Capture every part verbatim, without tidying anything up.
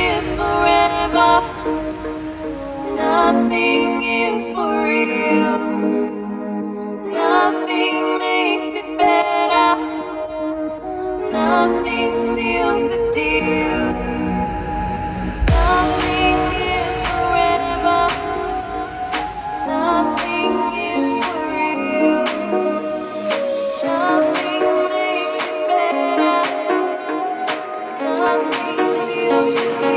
is forever. Nothing is for real. Nothing makes it better. Nothing seals the deal. Nothing is forever. Nothing is for real. Nothing makes it better. Nothing seals the deal.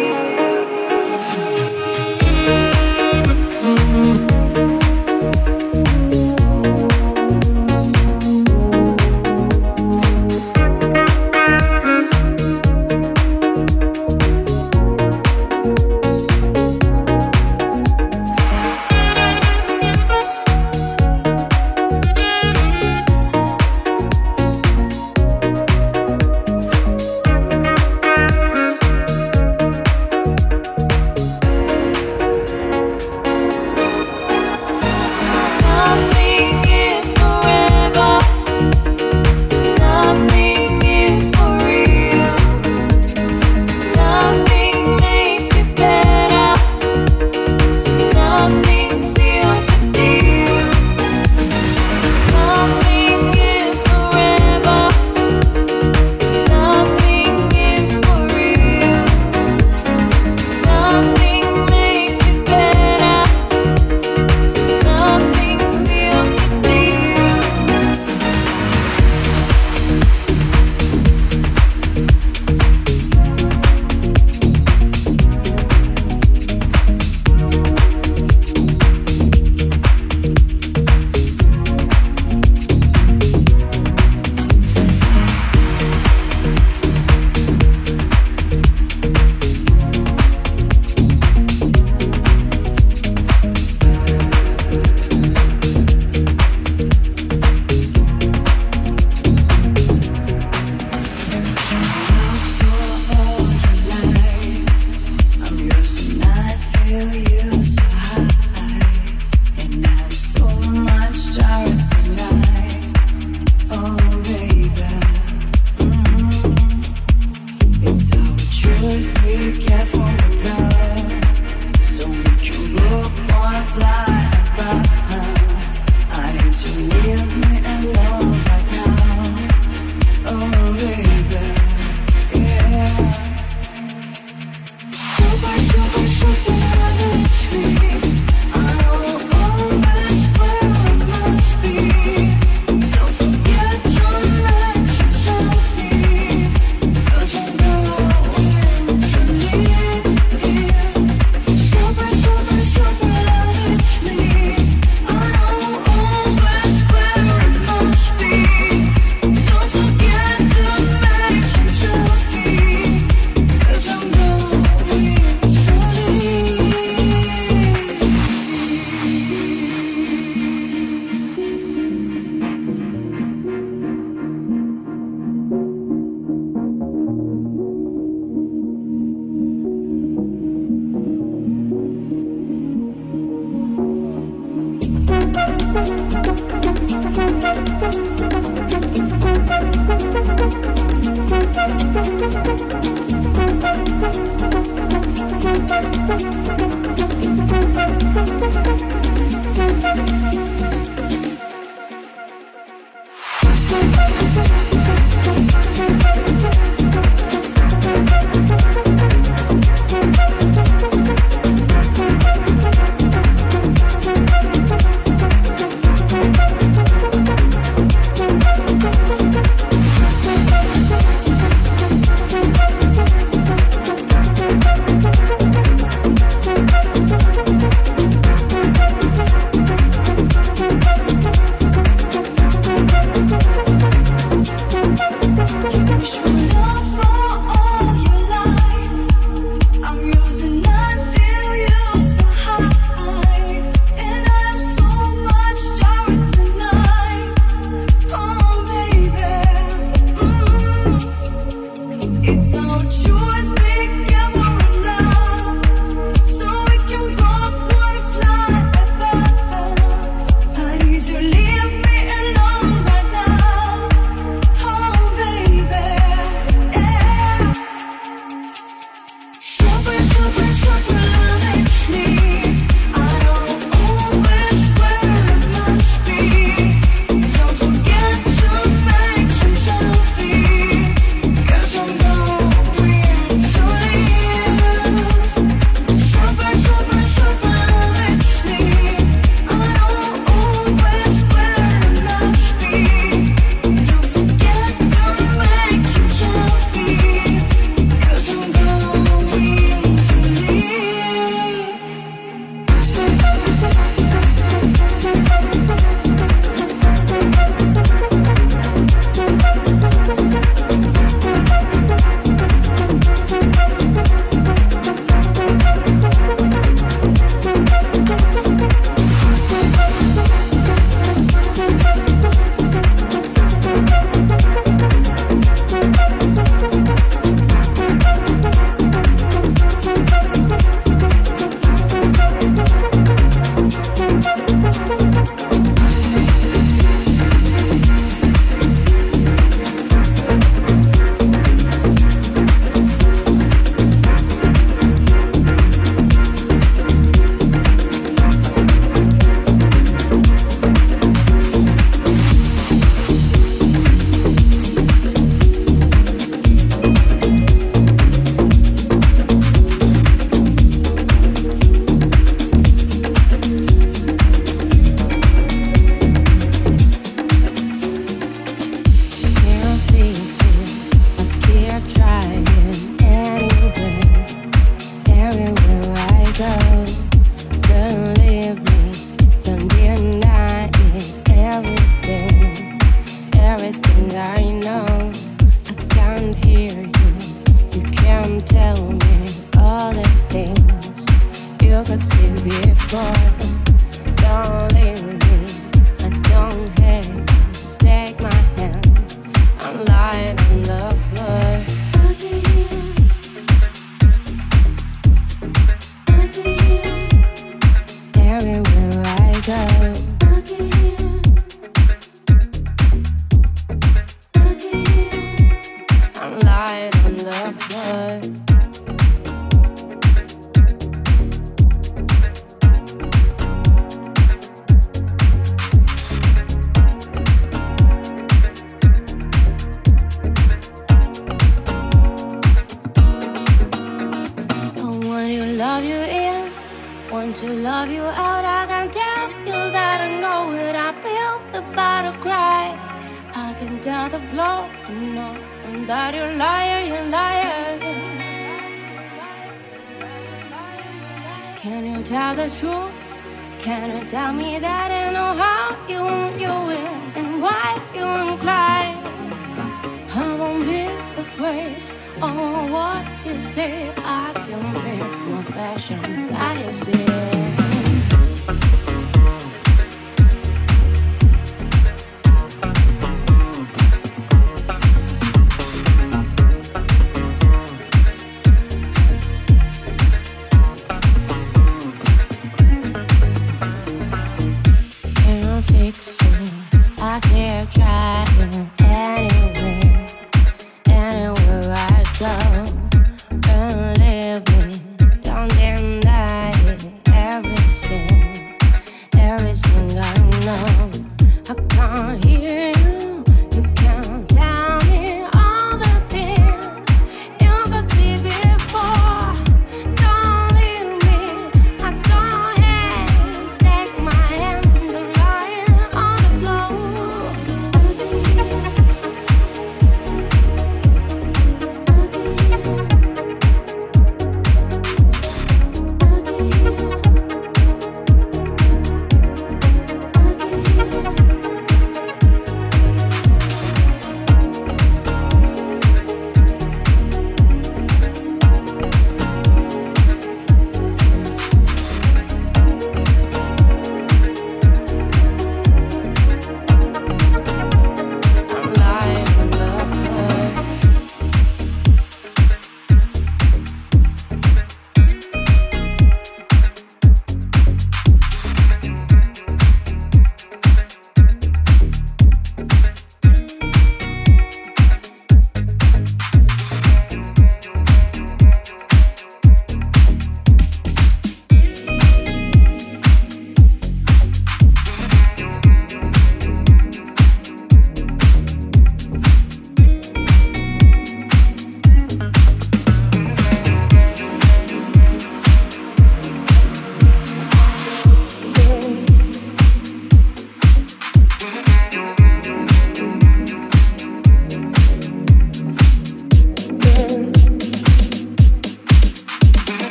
Oh,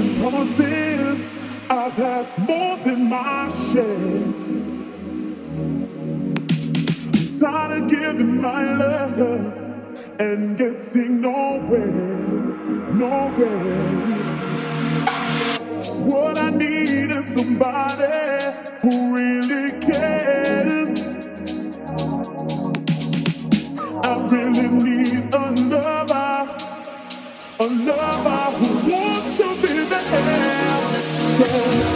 and promises. I've had more than my share. I'm tired of giving my love and getting nowhere, nowhere. What I need is somebody who really cares. I really need a lover, a lover who wants to be there. Yeah.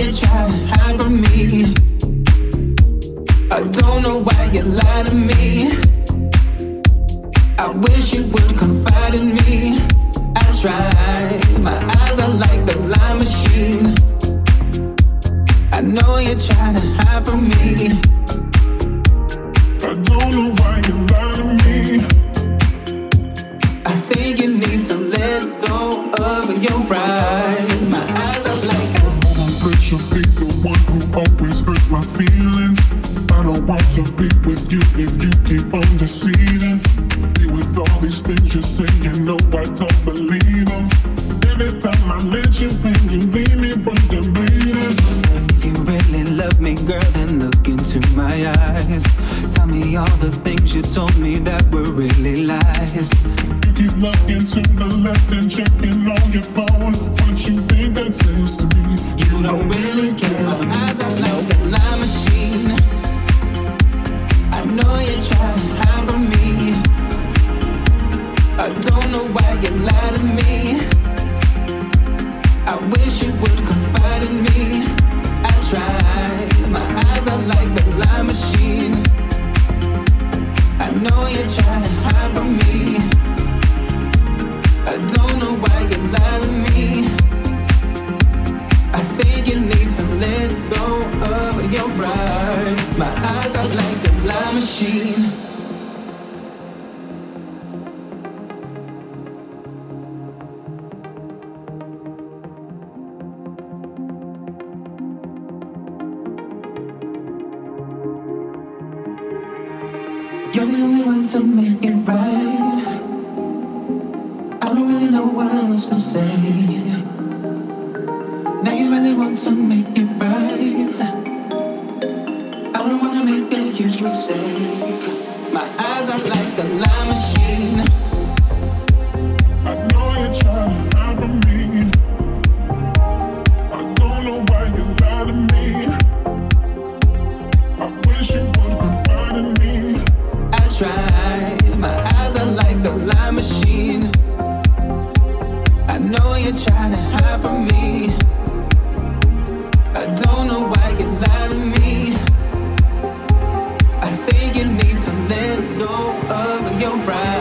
you're trying to hide from me. I don't know why you lie to me. I wish you would confide in me. I try, my eyes are like the lie machine. I know you're trying to hide from me. I don't know why you lie to me. I think you need to let go of your pride. My eyes are like a pressure, be the one who always hurts my feelings. I don't want to be with you if you keep on deceiving. Be with all these things you say, you know I don't believe them. Every time I let you in, you leave me busted bleeding. If you really love me, girl, then look into my eyes. Tell me all the things you told me that were really lies. You keep looking to the left and checking on your phone. What you think that says to me? You, you don't really care. My eyes are like a lie machine. I know you're trying to hide from me. I don't know why you lie to me. I wish you would confide in me. I tried, my eyes are like the lie machine. I know you're trying to hide from me. I don't know why you lie to me. I think you need to let go of your pride. My eyes are like a lie machine. You're the only one to make it right. I don't really know what else to say. Now you really want to make it right. I don't wanna make a huge mistake. My eyes are like a lie machine. I know you're trying to hide from me. I don't know why you lie to me. I wish you would confide in me. I tried, my eyes are like the lie machine. I know you're trying to hide from me. I don't know why you lie to me. You need to let go of your pride.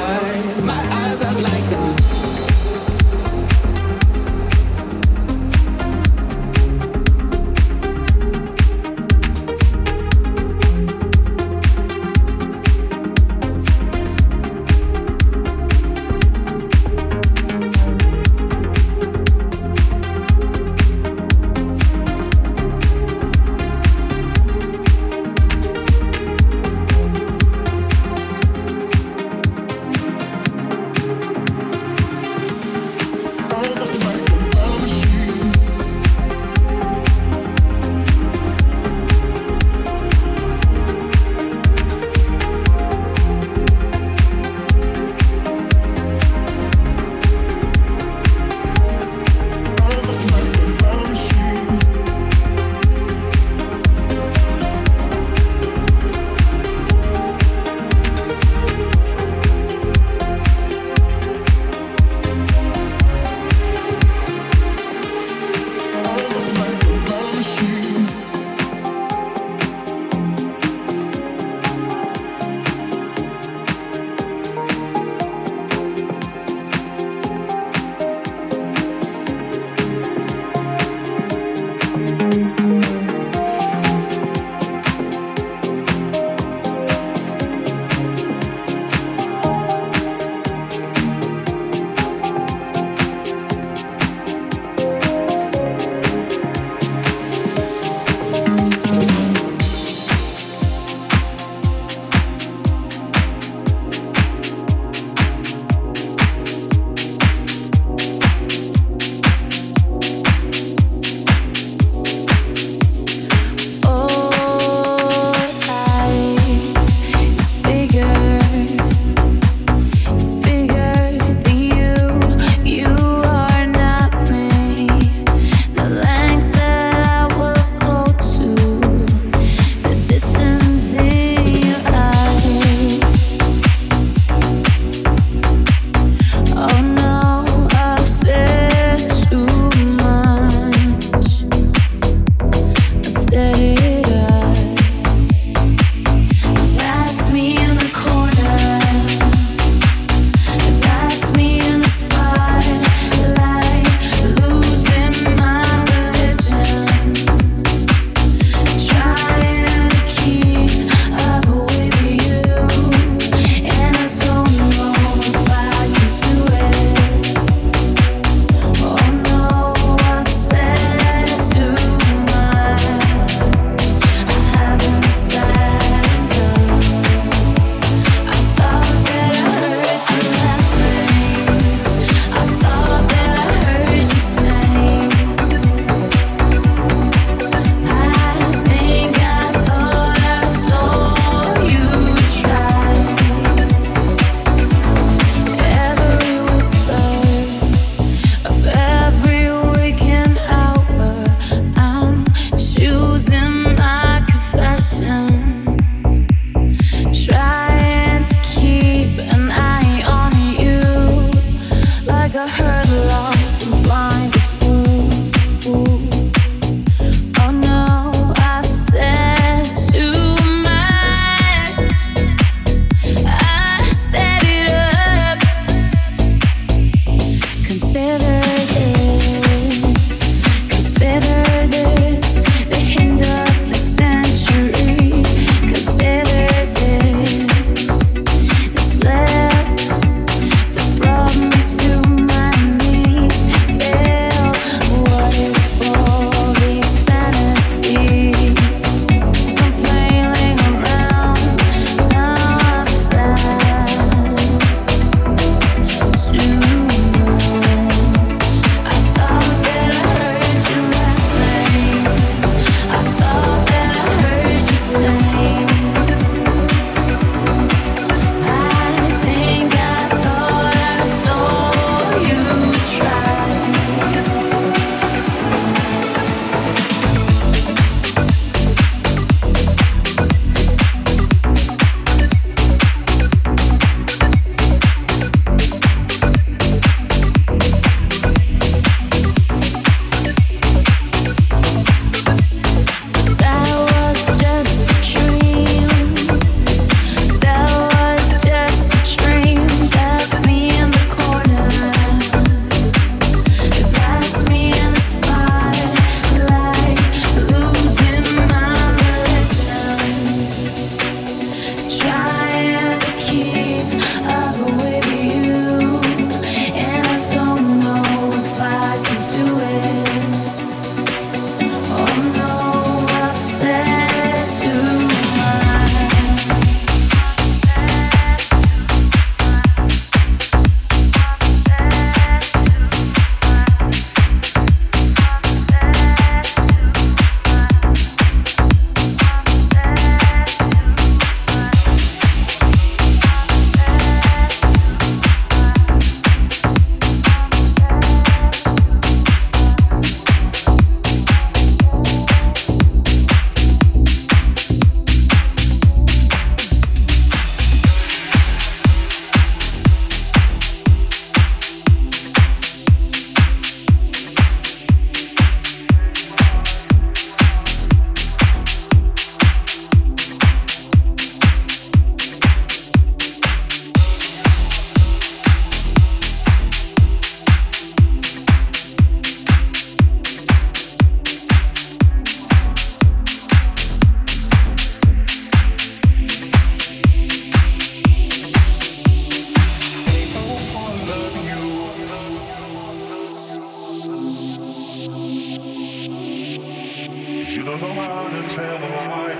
You don't know how to tell a lie.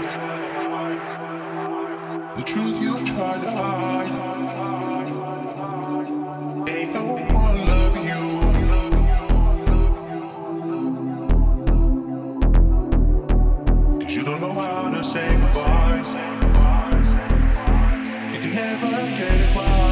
The truth you try to hide. Ain't no one love you, love you. Cause you don't know how to say goodbye. You can never get it right.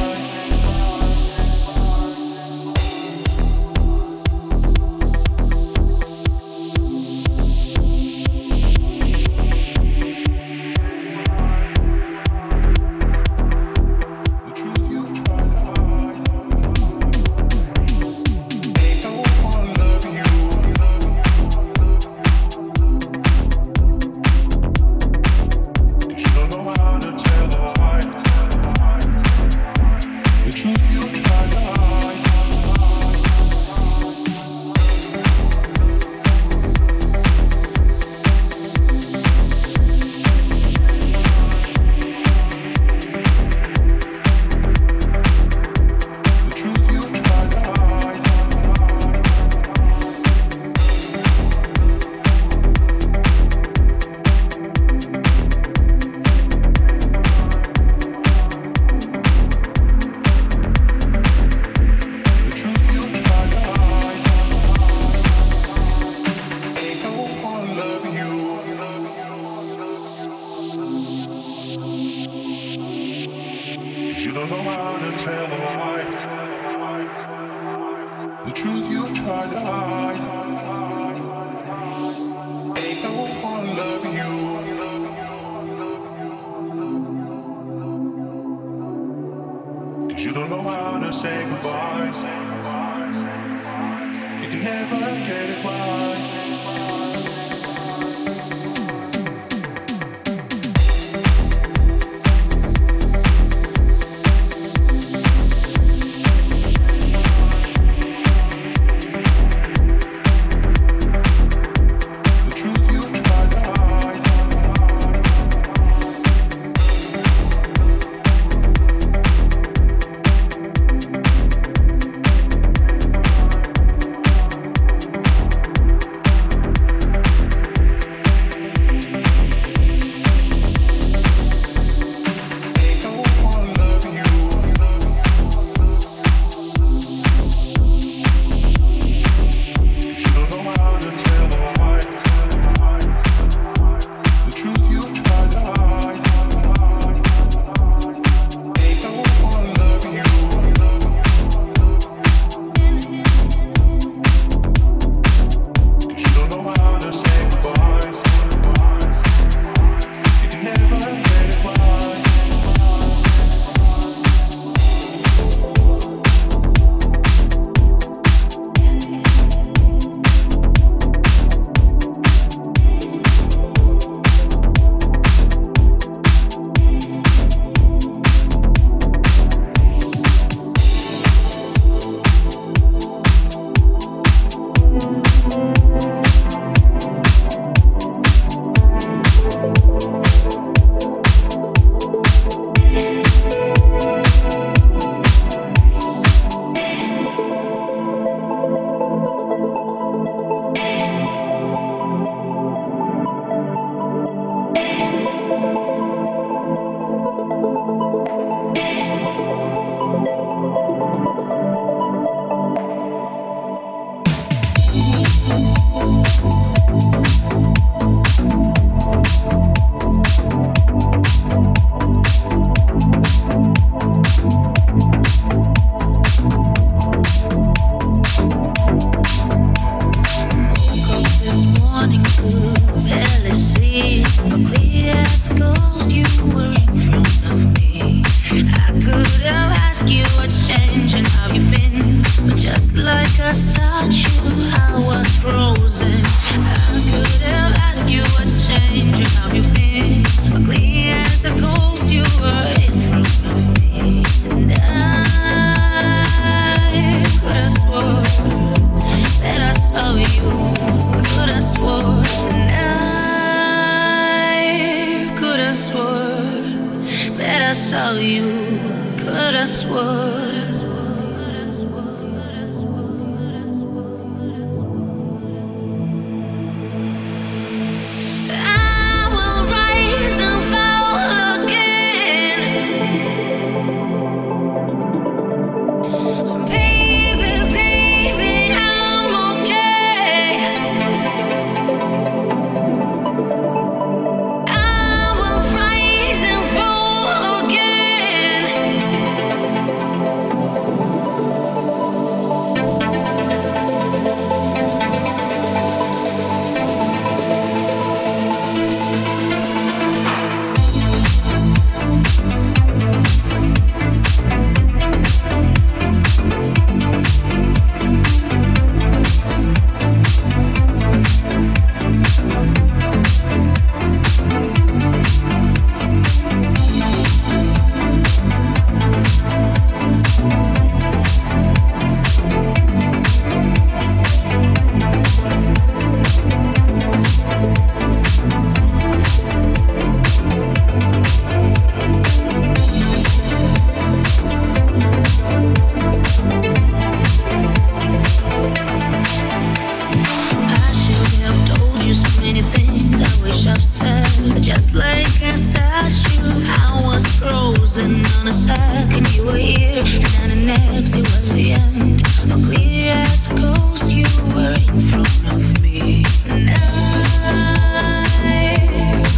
things I wish I've said, just like I said you. I was frozen on a second, you were here, and then the next, it was the end. Oh, clear as a ghost, you were in front of me. And I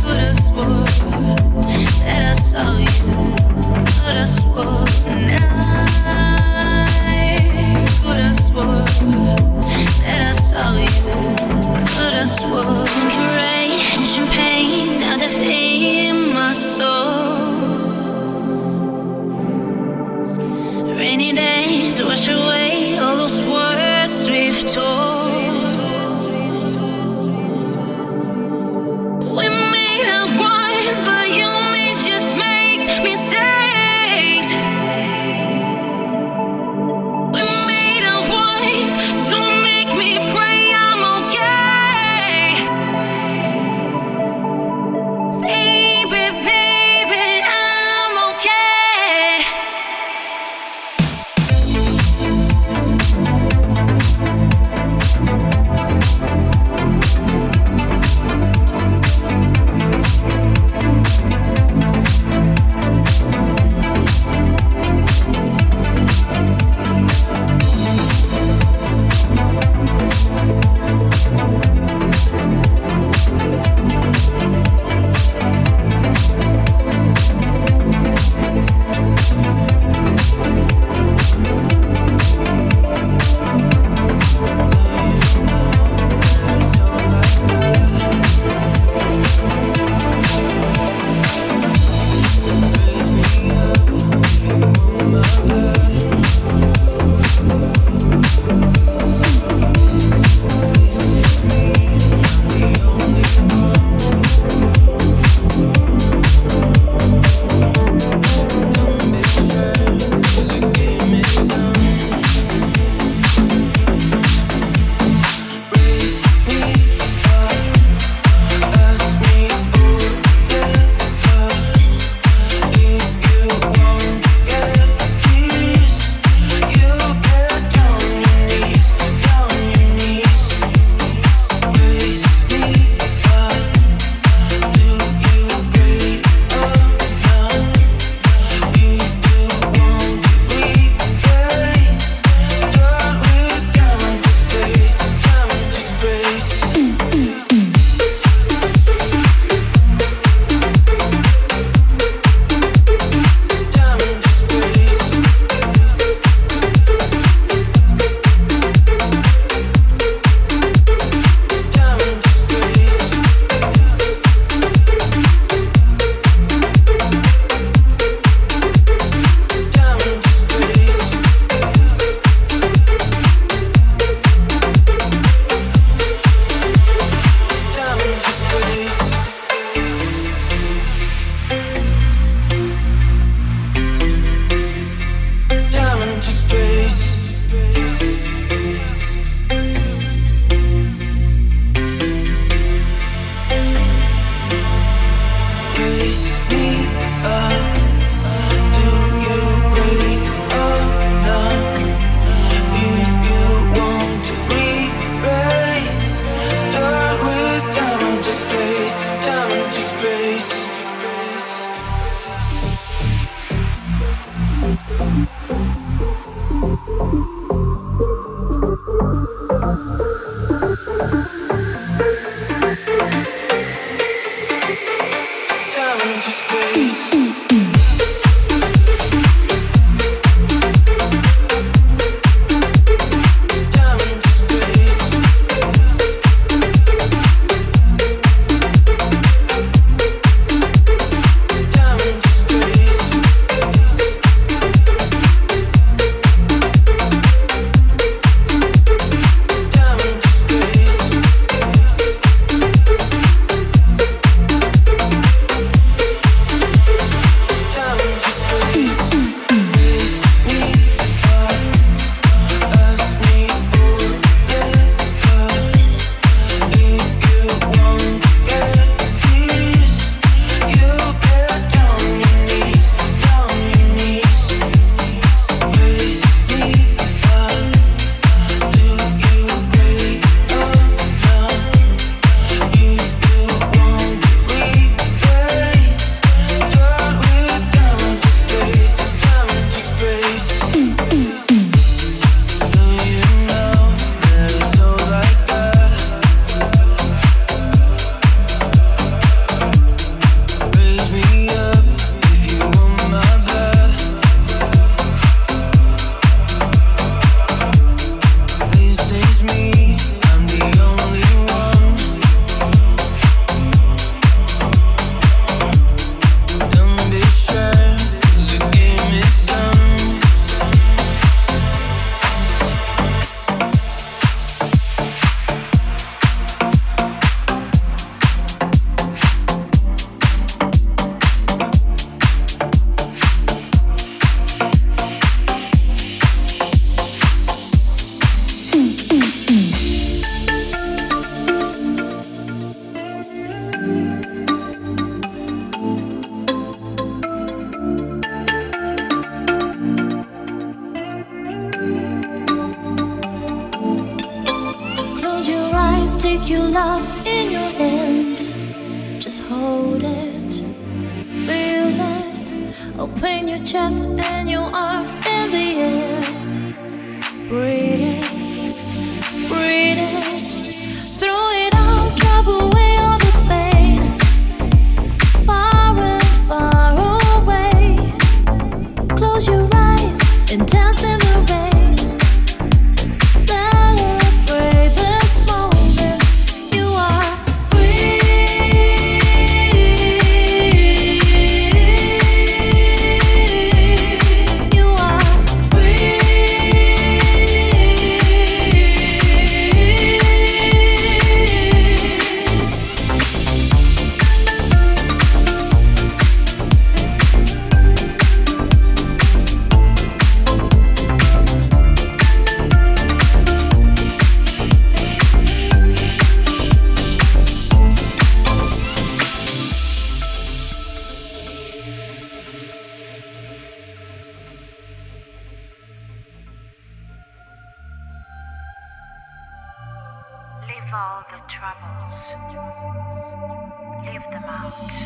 could have swore that I saw you, could have swore. And I could have swore that I saw you. Could've swollen rage and pain, now they fill my soul. Rainy days wash away all those words we've told. We made our wrongs, but you made just make mistakes. We made our wrongs, don't make me pray. your love in your hands. Just hold it, feel it. Open your chest and your arms in the air. Breathe it, breathe it. Throw it out, drive away all the pain. Far and far away. Close your eyes and dance in the rain.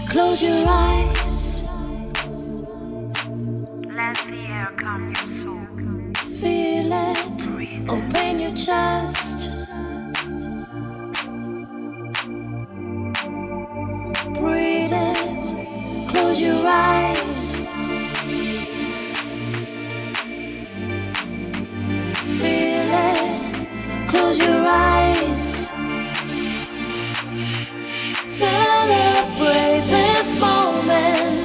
Close your eyes. Let the air calm your soul. Feel it. Breathe. Open your chest. Breathe it. Close your eyes. Feel it. Close your eyes. Celebrate this moment.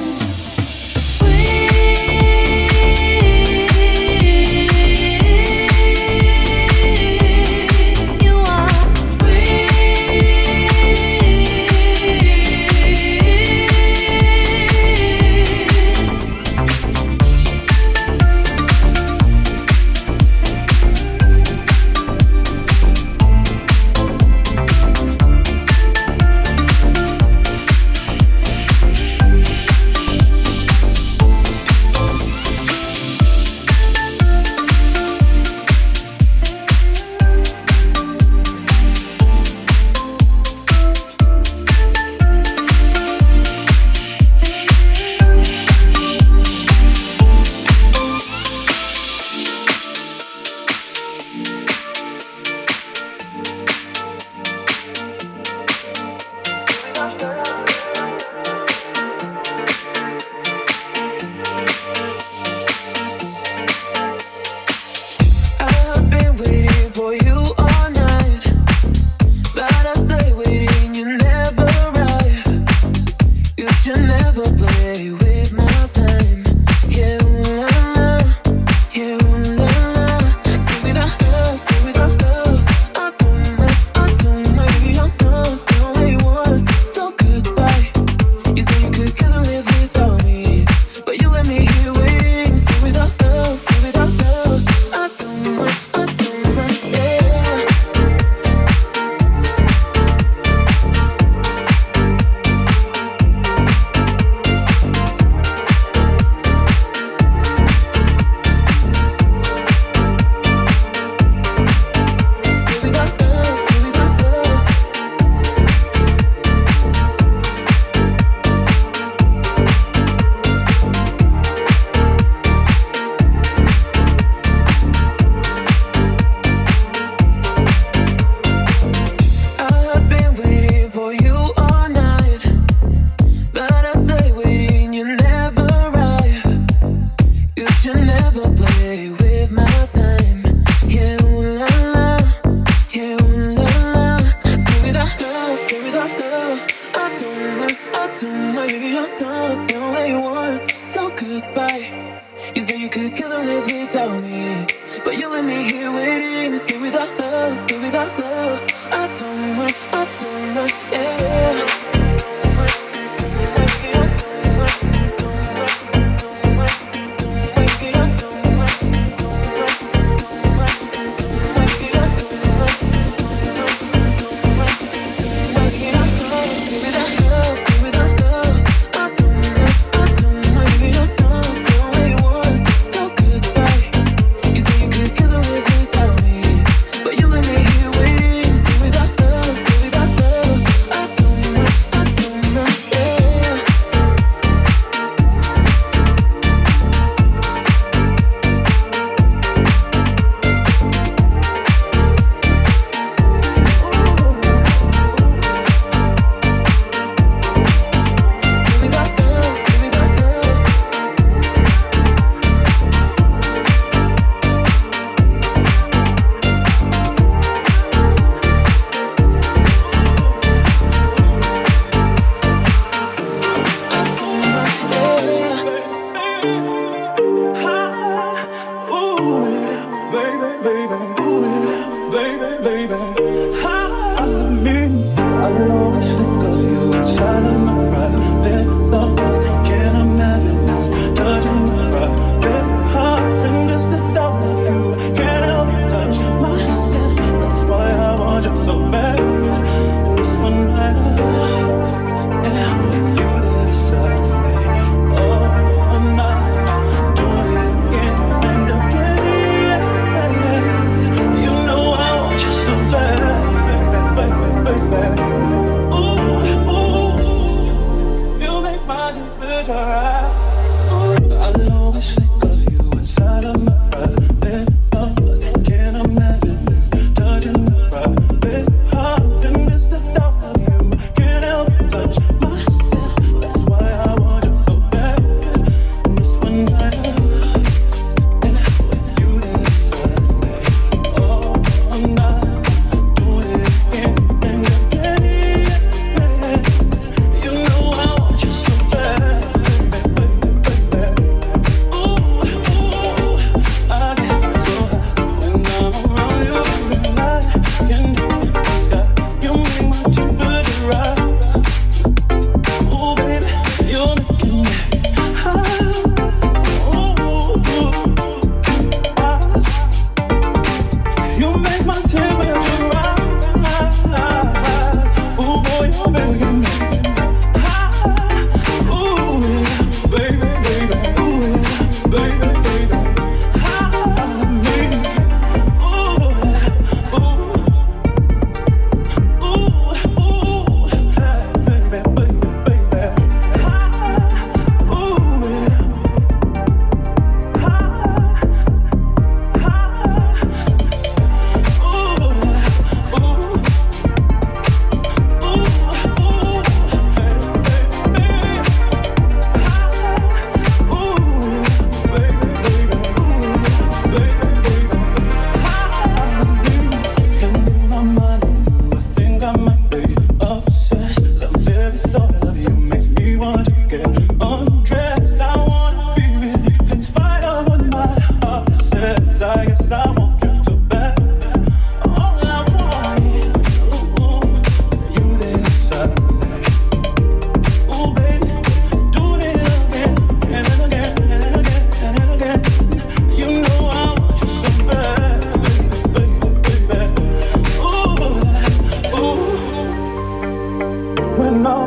Does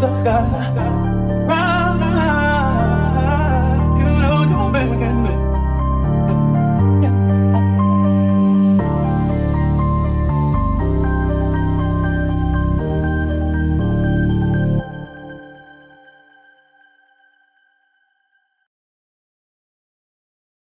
the sky